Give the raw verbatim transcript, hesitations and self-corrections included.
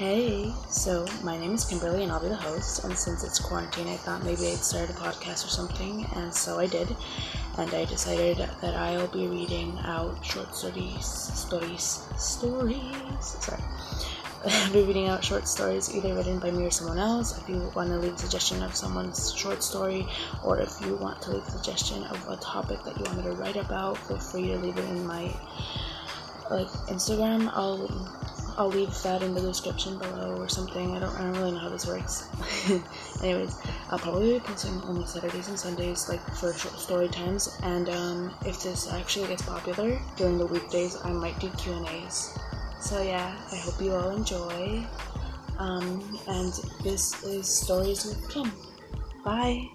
Hey, so my name is Kimberly and I'll be the host, and since it's quarantine I thought maybe I'd start a podcast or something, and so I did, and I decided that I'll be reading out short stories, stories, stories, sorry, I'll be reading out short stories either written by me or someone else. If you want to leave a suggestion of someone's short story, or if you want to leave a suggestion of a topic that you want me to write about, feel free to leave it in my like Instagram. I'll I'll leave that in the description below or something. I don't, I don't really know how this works. Anyways, I'll probably be posting only Saturdays and Sundays, like, for short story times. And um, if this actually gets popular during the weekdays, I might do Q and A's. So yeah, I hope you all enjoy. Um, and this is Stories with Kim. Bye!